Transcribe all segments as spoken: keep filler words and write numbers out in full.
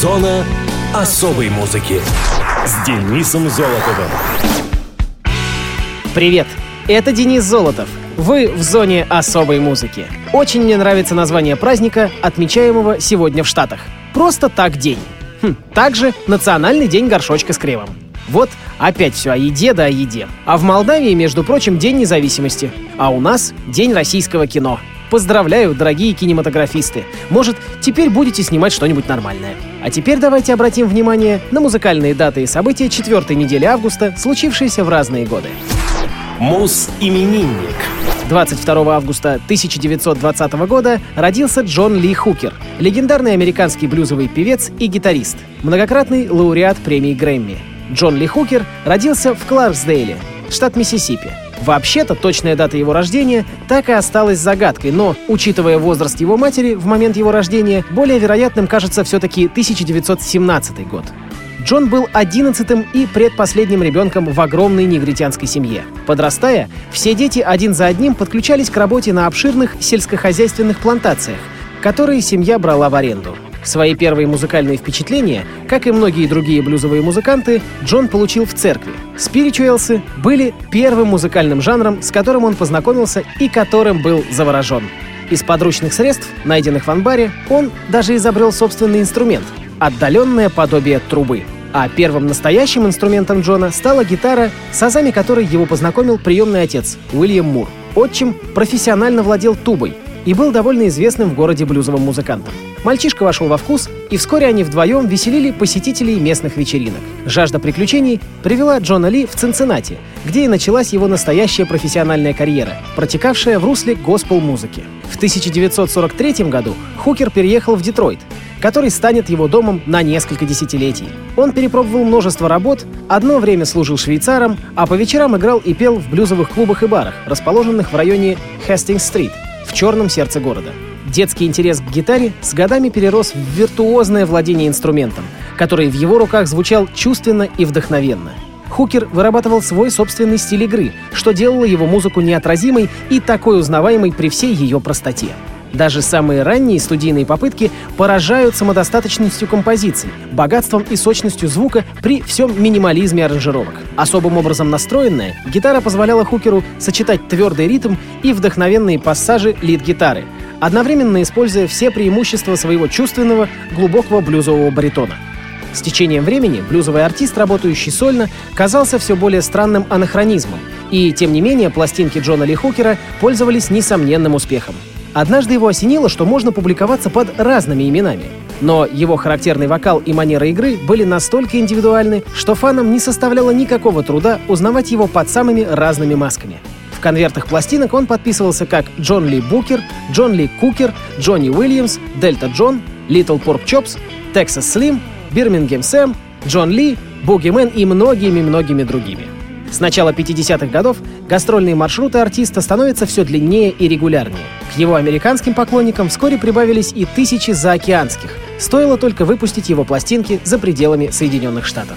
Зона особой музыки с Денисом Золотовым. Привет, это Денис Золотов. Вы в зоне особой музыки. Очень мне нравится название праздника, отмечаемого сегодня в Штатах. Просто так день. Хм, также национальный день горшочка с кремом. Вот опять все о еде да о еде. А в Молдавии, между прочим, День независимости. А у нас День российского кино. Поздравляю, дорогие кинематографисты! Может, теперь будете снимать что-нибудь нормальное. А теперь давайте обратим внимание на музыкальные даты и события четвертой недели августа, случившиеся в разные годы. Мус-именинник. двадцать второго августа тысяча девятьсот двадцатого года родился Джон Ли Хукер, легендарный американский блюзовый певец и гитарист, многократный лауреат премии Грэмми. Джон Ли Хукер родился в Кларксдейле, штат Миссисипи. Вообще-то точная дата его рождения так и осталась загадкой, но, учитывая возраст его матери в момент его рождения, более вероятным кажется все-таки тысяча девятьсот семнадцатый год. Джон был одиннадцатым и предпоследним ребенком в огромной негритянской семье. Подрастая, все дети один за одним подключались к работе на обширных сельскохозяйственных плантациях, которые семья брала в аренду. Свои первые музыкальные впечатления, как и многие другие блюзовые музыканты, Джон получил в церкви. Спиричуэлсы были первым музыкальным жанром, с которым он познакомился и которым был заворожен. Из подручных средств, найденных в анбаре, он даже изобрел собственный инструмент — отдаленное подобие трубы. А первым настоящим инструментом Джона стала гитара, с азами которой его познакомил приемный отец Уильям Мур. Отчим профессионально владел тубой и был довольно известным в городе блюзовым музыкантом. Мальчишка вошел во вкус, и вскоре они вдвоем веселили посетителей местных вечеринок. Жажда приключений привела Джона Ли в Цинциннати, где и началась его настоящая профессиональная карьера, протекавшая в русле госпел-музыки. В тысяча девятьсот сорок третьем году Хукер переехал в Детройт, который станет его домом на несколько десятилетий. Он перепробовал множество работ, одно время служил швейцаром, а по вечерам играл и пел в блюзовых клубах и барах, расположенных в районе Хастингс-стрит, в черном сердце города. Детский интерес к гитаре с годами перерос в виртуозное владение инструментом, который в его руках звучал чувственно и вдохновенно. Хукер вырабатывал свой собственный стиль игры, что делало его музыку неотразимой и такой узнаваемой при всей ее простоте. Даже самые ранние студийные попытки поражают самодостаточностью композиций, богатством и сочностью звука при всем минимализме аранжировок. Особым образом настроенная, гитара позволяла Хукеру сочетать твердый ритм и вдохновенные пассажи лид-гитары, одновременно используя все преимущества своего чувственного, глубокого блюзового баритона. С течением времени блюзовый артист, работающий сольно, казался все более странным анахронизмом, и, тем не менее, пластинки Джона Ли Хукера пользовались несомненным успехом. Однажды его осенило, что можно публиковаться под разными именами. Но его характерный вокал и манера игры были настолько индивидуальны, что фанам не составляло никакого труда узнавать его под самыми разными масками. В конвертах пластинок он подписывался как Джон Ли Букер, Джон Ли Кукер, Джонни Уильямс, Дельта Джон, Литл Порк Чопс, Тексас Слим, Бирмингем Сэм, Джон Ли, Бугимен и многими-многими другими. С начала пятидесятых годов гастрольные маршруты артиста становятся все длиннее и регулярнее. К его американским поклонникам вскоре прибавились и тысячи заокеанских. Стоило только выпустить его пластинки за пределами Соединенных Штатов.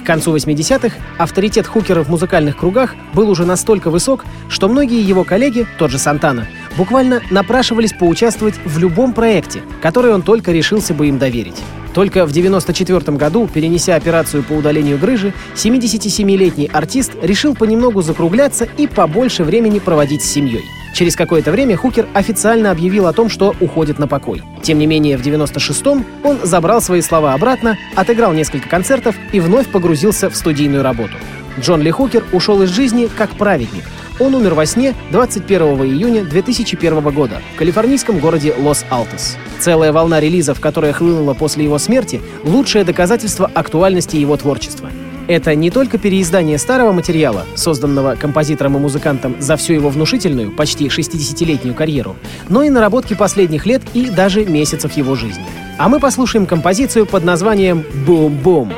К концу восьмидесятых авторитет Хукера в музыкальных кругах был уже настолько высок, что многие его коллеги, тот же Сантана, буквально напрашивались поучаствовать в любом проекте, который он только решился бы им доверить. Только в девяносто четвёртом году, перенеся операцию по удалению грыжи, семидесятисемилетний артист решил понемногу закругляться и побольше времени проводить с семьей. Через какое-то время Хукер официально объявил о том, что уходит на покой. Тем не менее, в девяносто шестом он забрал свои слова обратно, отыграл несколько концертов и вновь погрузился в студийную работу. Джон Ли Хукер ушел из жизни как праведник. Он умер во сне двадцать первого июня две тысячи первого года в калифорнийском городе Лос-Алтос. Целая волна релизов, которая хлынула после его смерти, лучшее доказательство актуальности его творчества. Это не только переиздание старого материала, созданного композитором и музыкантом за всю его внушительную, почти шестидесятилетнюю карьеру, но и наработки последних лет и даже месяцев его жизни. А мы послушаем композицию под названием «Бум-бум».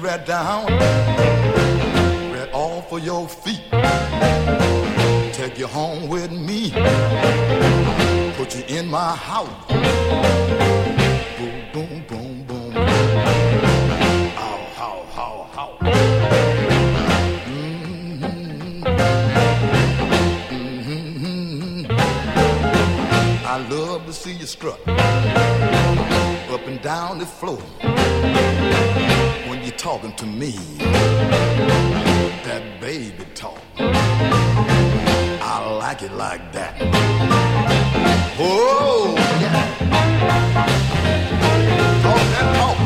Right down, right off of your feet. Take take you home with me. Put you in my house. Boom, boom, boom, boom. Ow, how, how, how. Mm-hmm. Mm-hmm. I love to see you strut up and down the floor when you're talking to me. That baby talk, I like it like that. Oh, yeah. Talk that talk,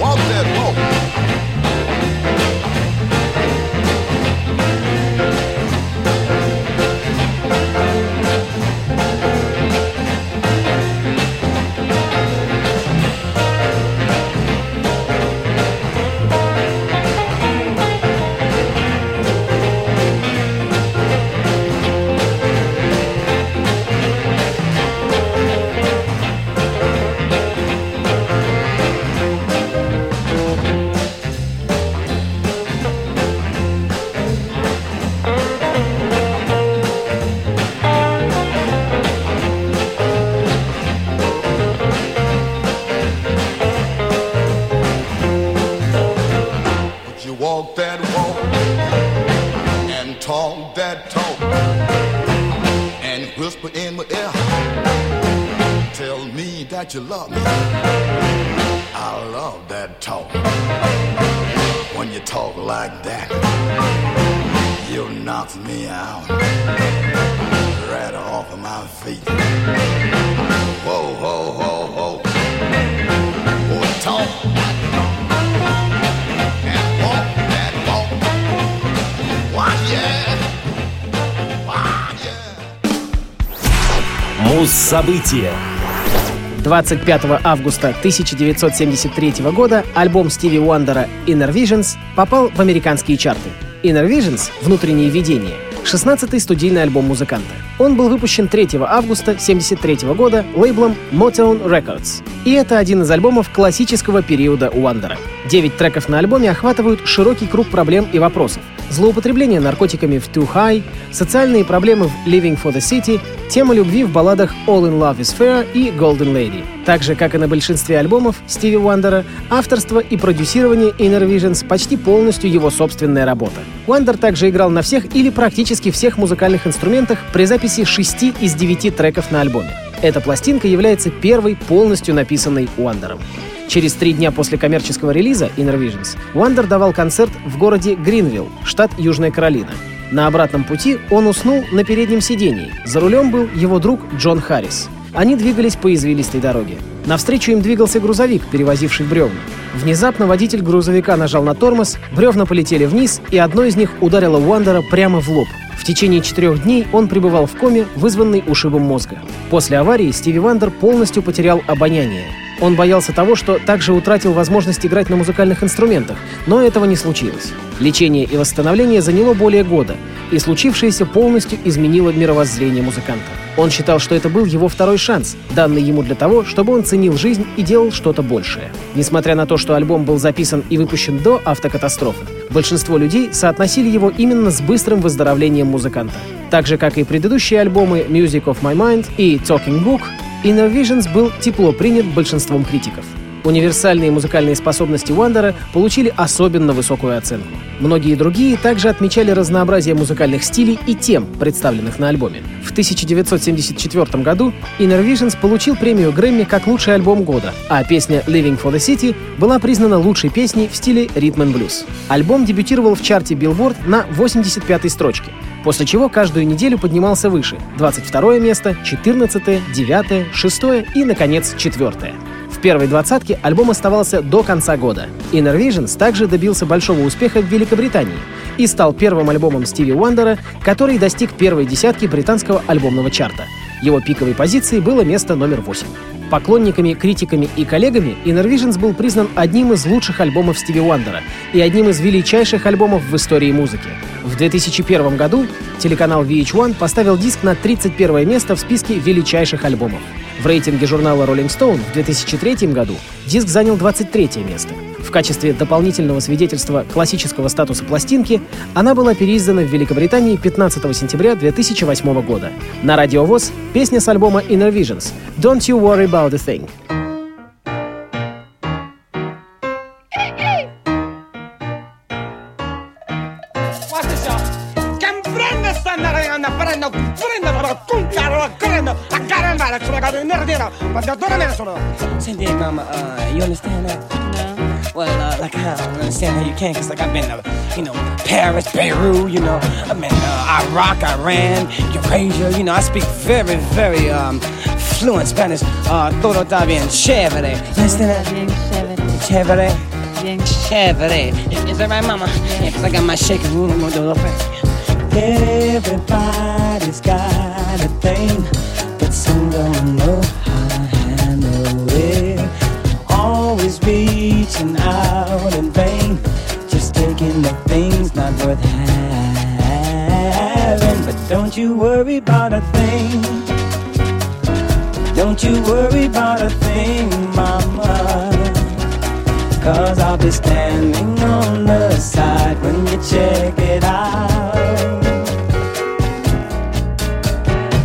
walk that walk. You love me. I love that talk. When you talk like that, you knock me out right off of my feet. Whoa, whoa, whoa, whoa. Oh, talk. Муз-события. двадцать пятого августа тысяча девятьсот семьдесят третьего года альбом Стиви Уандера «Innervisions» попал в американские чарты. «Innervisions» — «Внутренние видения», шестнадцатый студийный альбом музыканта. Он был выпущен третьего августа тысяча девятьсот семьдесят третьего года лейблом Motown Records. И это один из альбомов классического периода Уандера. Девять треков на альбоме охватывают широкий круг проблем и вопросов. Злоупотребление наркотиками в «Too High», социальные проблемы в «Living for the City», тема любви в балладах «All in Love is Fair» и «Golden Lady». Так же, как и на большинстве альбомов Стиви Уандера, авторство и продюсирование «Innervisions» почти полностью его собственная работа. Уандер также играл на всех или практически всех музыкальных инструментах при записи шести из девяти треков на альбоме. Эта пластинка является первой полностью написанной Уандером. Через три дня после коммерческого релиза «Innervisions» Уандер давал концерт в городе Гринвилл, штат Южная Каролина. На обратном пути он уснул на переднем сидении. За рулем был его друг Джон Харрис. Они двигались по извилистой дороге. Навстречу им двигался грузовик, перевозивший бревна. Внезапно водитель грузовика нажал на тормоз, бревна полетели вниз, и одно из них ударило Уандера прямо в лоб. В течение четырех дней он пребывал в коме, вызванной ушибом мозга. После аварии Стиви Уандер полностью потерял обоняние. Он боялся того, что также утратил возможность играть на музыкальных инструментах, но этого не случилось. Лечение и восстановление заняло более года, и случившееся полностью изменило мировоззрение музыканта. Он считал, что это был его второй шанс, данный ему для того, чтобы он ценил жизнь и делал что-то большее. Несмотря на то, что альбом был записан и выпущен до автокатастрофы, большинство людей соотносили его именно с быстрым выздоровлением музыканта. Так же, как и предыдущие альбомы «Music of My Mind» и «Talking Book», «Innervisions» был тепло принят большинством критиков. Универсальные музыкальные способности Уандера получили особенно высокую оценку. Многие другие также отмечали разнообразие музыкальных стилей и тем, представленных на альбоме. В тысяча девятьсот семьдесят четвертом году «Innervisions» получил премию Грэмми как лучший альбом года, а песня «Living for the City» была признана лучшей песней в стиле «Rhythm and Blues». Альбом дебютировал в чарте Billboard на восемьдесят пятой строчке, после чего каждую неделю поднимался выше — двадцать второе место, четырнадцатое, девятое, шестое и, наконец, четвертое. В первой двадцатке альбом оставался до конца года. «Innervisions» также добился большого успеха в Великобритании и стал первым альбомом Стиви Уандера, который достиг первой десятки британского альбомного чарта. Его пиковой позицией было место номер восемь. Поклонниками, критиками и коллегами «Innervisions» был признан одним из лучших альбомов Стиви Уандера и одним из величайших альбомов в истории музыки. В две тысячи первом году телеканал ви эйч один поставил диск на тридцать первое место в списке величайших альбомов. В рейтинге журнала Rolling Stone в две тысячи третьем году диск занял двадцать третье место. В качестве дополнительного свидетельства классического статуса пластинки она была переиздана в Великобритании пятнадцатого сентября две тысячи восьмого года. На Радио ВОЗ песня с альбома Innervisions «Don't You Worry About a Thing». Cindy, Mama, uh, you understand that? No. Well, uh, like, I don't understand how you can, because, like, I've been to, you know, Paris, Beirut, you know, I've been to Iraq, Iran, Eurasia, you know, I speak very, very um, fluent Spanish. Uh, todo está bien chévere. You understand that? Bien chévere. Bien chévere. Is that right, Mama? Yeah, because I got my shaking room, I'm going to do a little thing. Everybody's got a thing, but some don't know. Reaching out in vain, just taking the things not worth having. But don't you worry about a thing. Don't you worry about a thing, Mama. Cause I'll be standing on the side when you check it out.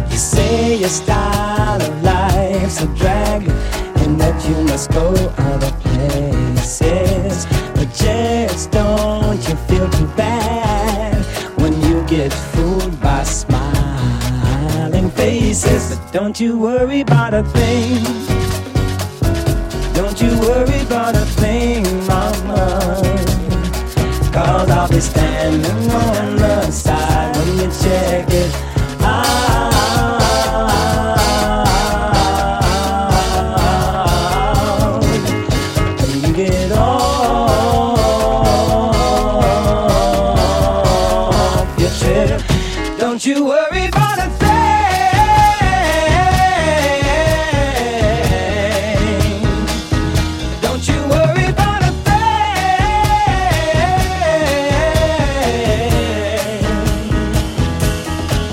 You say your style of life's a drag, and that you must go out of places, but just don't you feel too bad when you get fooled by smiling faces. But don't you worry about a thing. Don't you worry about a thing, Mama. Cause I'll be standing on the side when you check it out. Don't you worry about a thing. Don't you worry about a thing.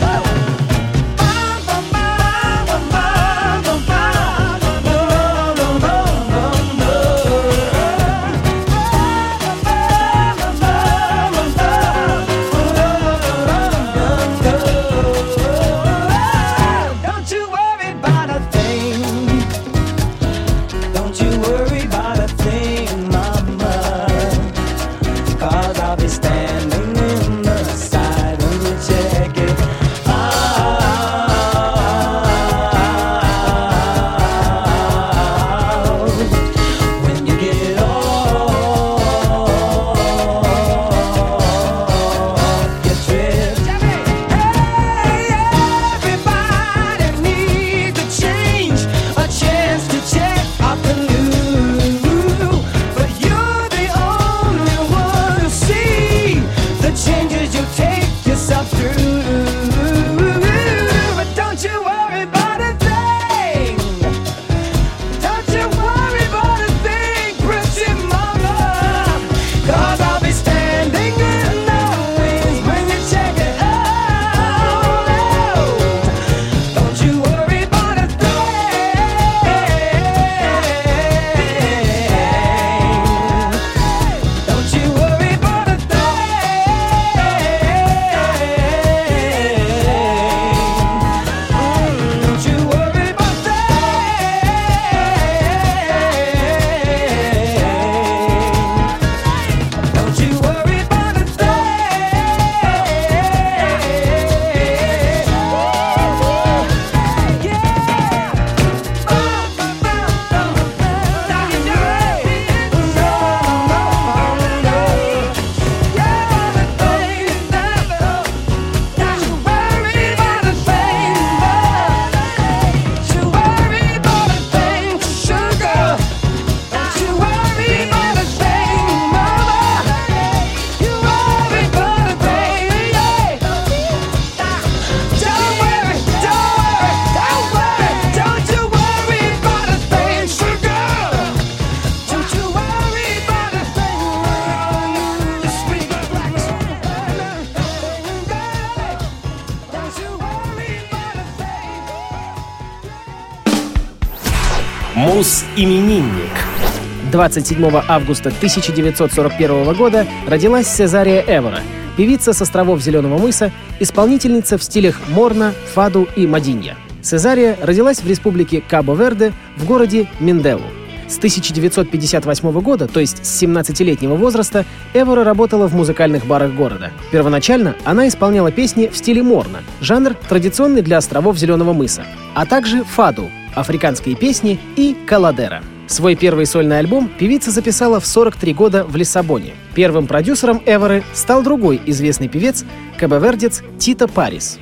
Mama, mama, mama, mama, no, no, no, no, no. Mama, mama, mama. Муз-именинник. двадцать седьмого августа тысяча девятьсот сорок первого года родилась Сезария Эвора, певица с островов Зеленого мыса, исполнительница в стилях морна, фаду и мадинья. Сезария родилась в республике Кабо-Верде в городе Миндеву. С тысяча девятьсот пятьдесят восьмого года, то есть с семнадцатилетнего возраста, Эвора работала в музыкальных барах города. Первоначально она исполняла песни в стиле морна, жанр, традиционный для островов Зеленого мыса, а также фаду, африканские песни и каладера. Свой первый сольный альбом певица записала в сорок три года в Лиссабоне. Первым продюсером Эворы стал другой известный певец, кабо-вердец Тита Парис.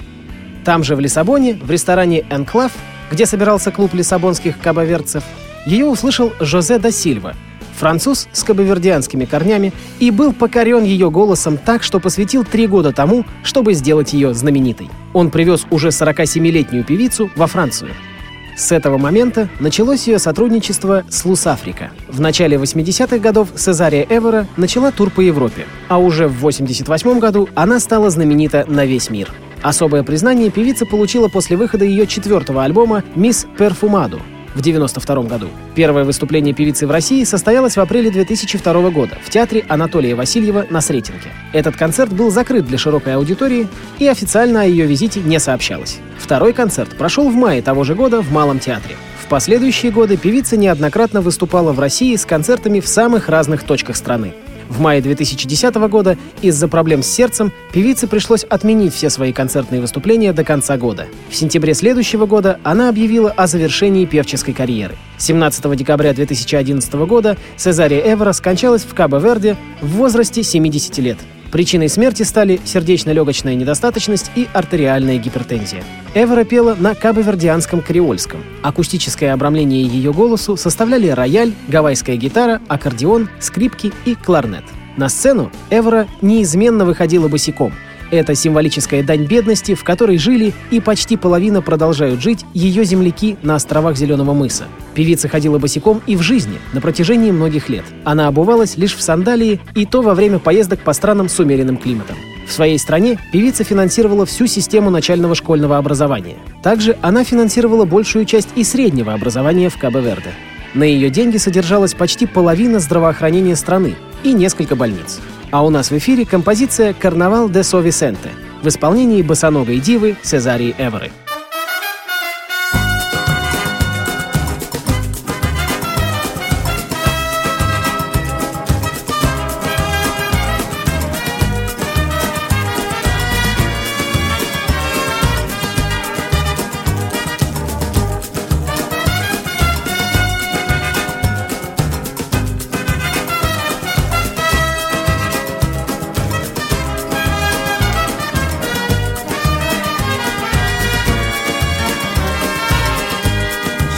Там же в Лиссабоне, в ресторане «Энклав», где собирался клуб лиссабонских кабо-вердцев, ее услышал Жозе да Сильва, француз с кабо-вердианскими корнями, и был покорен ее голосом так, что посвятил три года тому, чтобы сделать ее знаменитой. Он привез уже сорокасемилетнюю певицу во Францию. С этого момента началось ее сотрудничество с Лусафрика. В начале восьмидесятых годов Сезария Эвора начала тур по Европе, а уже в восемьдесят восьмом году она стала знаменита на весь мир. Особое признание певица получила после выхода ее четвертого альбома «Мис Перфумаду» в девяносто втором году. Первое выступление певицы в России состоялось в апреле две тысячи второго года в Театре Анатолия Васильева на Сретенке. Этот концерт был закрыт для широкой аудитории, и официально о ее визите не сообщалось. Второй концерт прошел в мае того же года в Малом театре. В последующие годы певица неоднократно выступала в России с концертами в самых разных точках страны. В мае две тысячи десятого года из-за проблем с сердцем певице пришлось отменить все свои концертные выступления до конца года. В сентябре следующего года она объявила о завершении певческой карьеры. семнадцатого декабря две тысячи одиннадцатого года Сезария Эвора скончалась в Кабо-Верде в возрасте семидесяти лет. Причиной смерти стали сердечно-легочная недостаточность и артериальная гипертензия. Эвора пела на кабо-вердианском креольском. Акустическое обрамление ее голосу составляли рояль, гавайская гитара, аккордеон, скрипки и кларнет. На сцену Эвора неизменно выходила босиком. Это символическая дань бедности, в которой жили и почти половина продолжают жить ее земляки на островах Зеленого мыса. Певица ходила босиком и в жизни на протяжении многих лет. Она обувалась лишь в сандалии, и то во время поездок по странам с умеренным климатом. В своей стране певица финансировала всю систему начального школьного образования. Также она финансировала большую часть и среднего образования в Кабо-Верде. На ее деньги содержалась почти половина здравоохранения страны и несколько больниц. А у нас в эфире композиция «Карнавал де Со Висенте» в исполнении босоногой дивы Сезарии Эворы.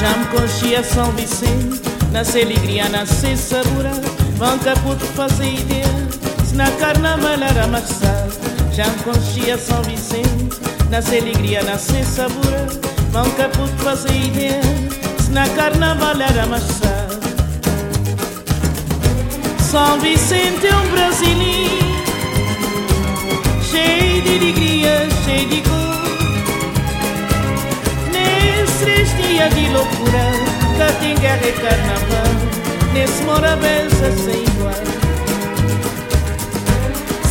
Já me conchia São Vicente, nasce alegria, nasce sabor. Vão cá puto fazer ideia, se na carnaval era amassado. Já me conchia São Vicente, nasce alegria, nasce sabor. Vão cá puto fazer ideia, se na carnaval era amassado. São Vicente é um brasileiro, cheio de alegria, cheio de cor. Três dias de loucura, catinga e carnaval, nesse morabeza sem igual.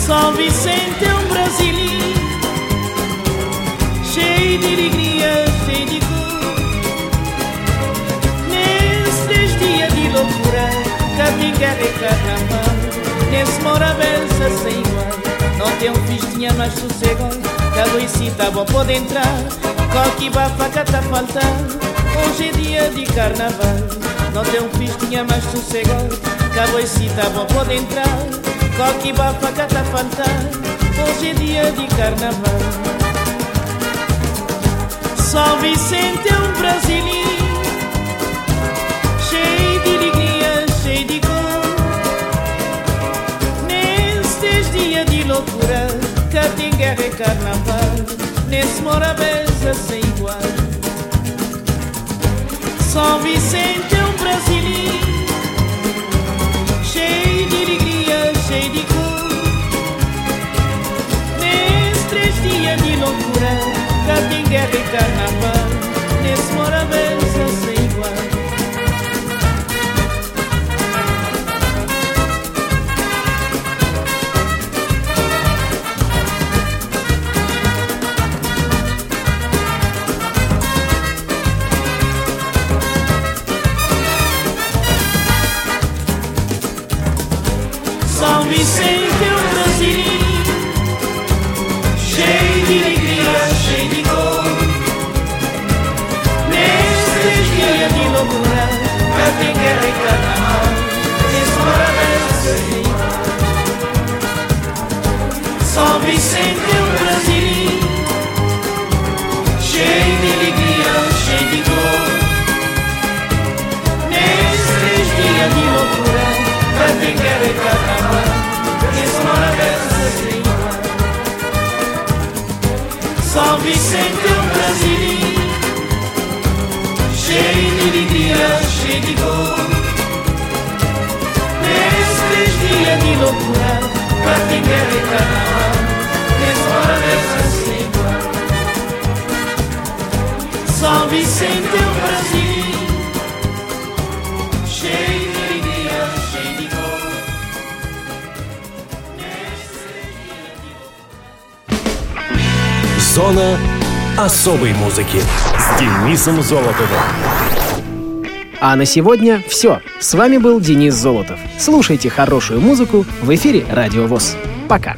São Vicente é um brasileiro, cheio de alegria, cheio de cor. Nesses três dias de loucura, catinga e carnaval, nesse morabeza sem igual. Não tem um festinha mais sossegado, que a Luisita bom pode entrar. Qual que bafaca tá faltando, hoje é dia de carnaval. Não tem um festinha mais sossegado, que a boicita bom pode entrar. Qual que bafaca tá faltando, hoje é dia de carnaval. São Vicente é um brasileiro, cheio de alegria, cheio de cor. Nestes dias de loucura, cá tem guerra e carnaval. Nesse morabeza sem igual. São Vicente é um brasileiro, cheio de alegria, cheio de cor. Nesses três dias de loucura, cá tem guerra e carnaval. Nesse morabeza sem igual. sans vie c'est l'Eurasie. J'ai dit l'Idia, j'ai dit go. Mais je dis la vie locale, pas des guerres et canards, les soirées assez bonnes. Sans vie c'est l'Eurasie. Зона особой музыки с Денисом Золотовым. А на сегодня все. С вами был Денис Золотов. Слушайте хорошую музыку в эфире Радио ВОЗ. Пока.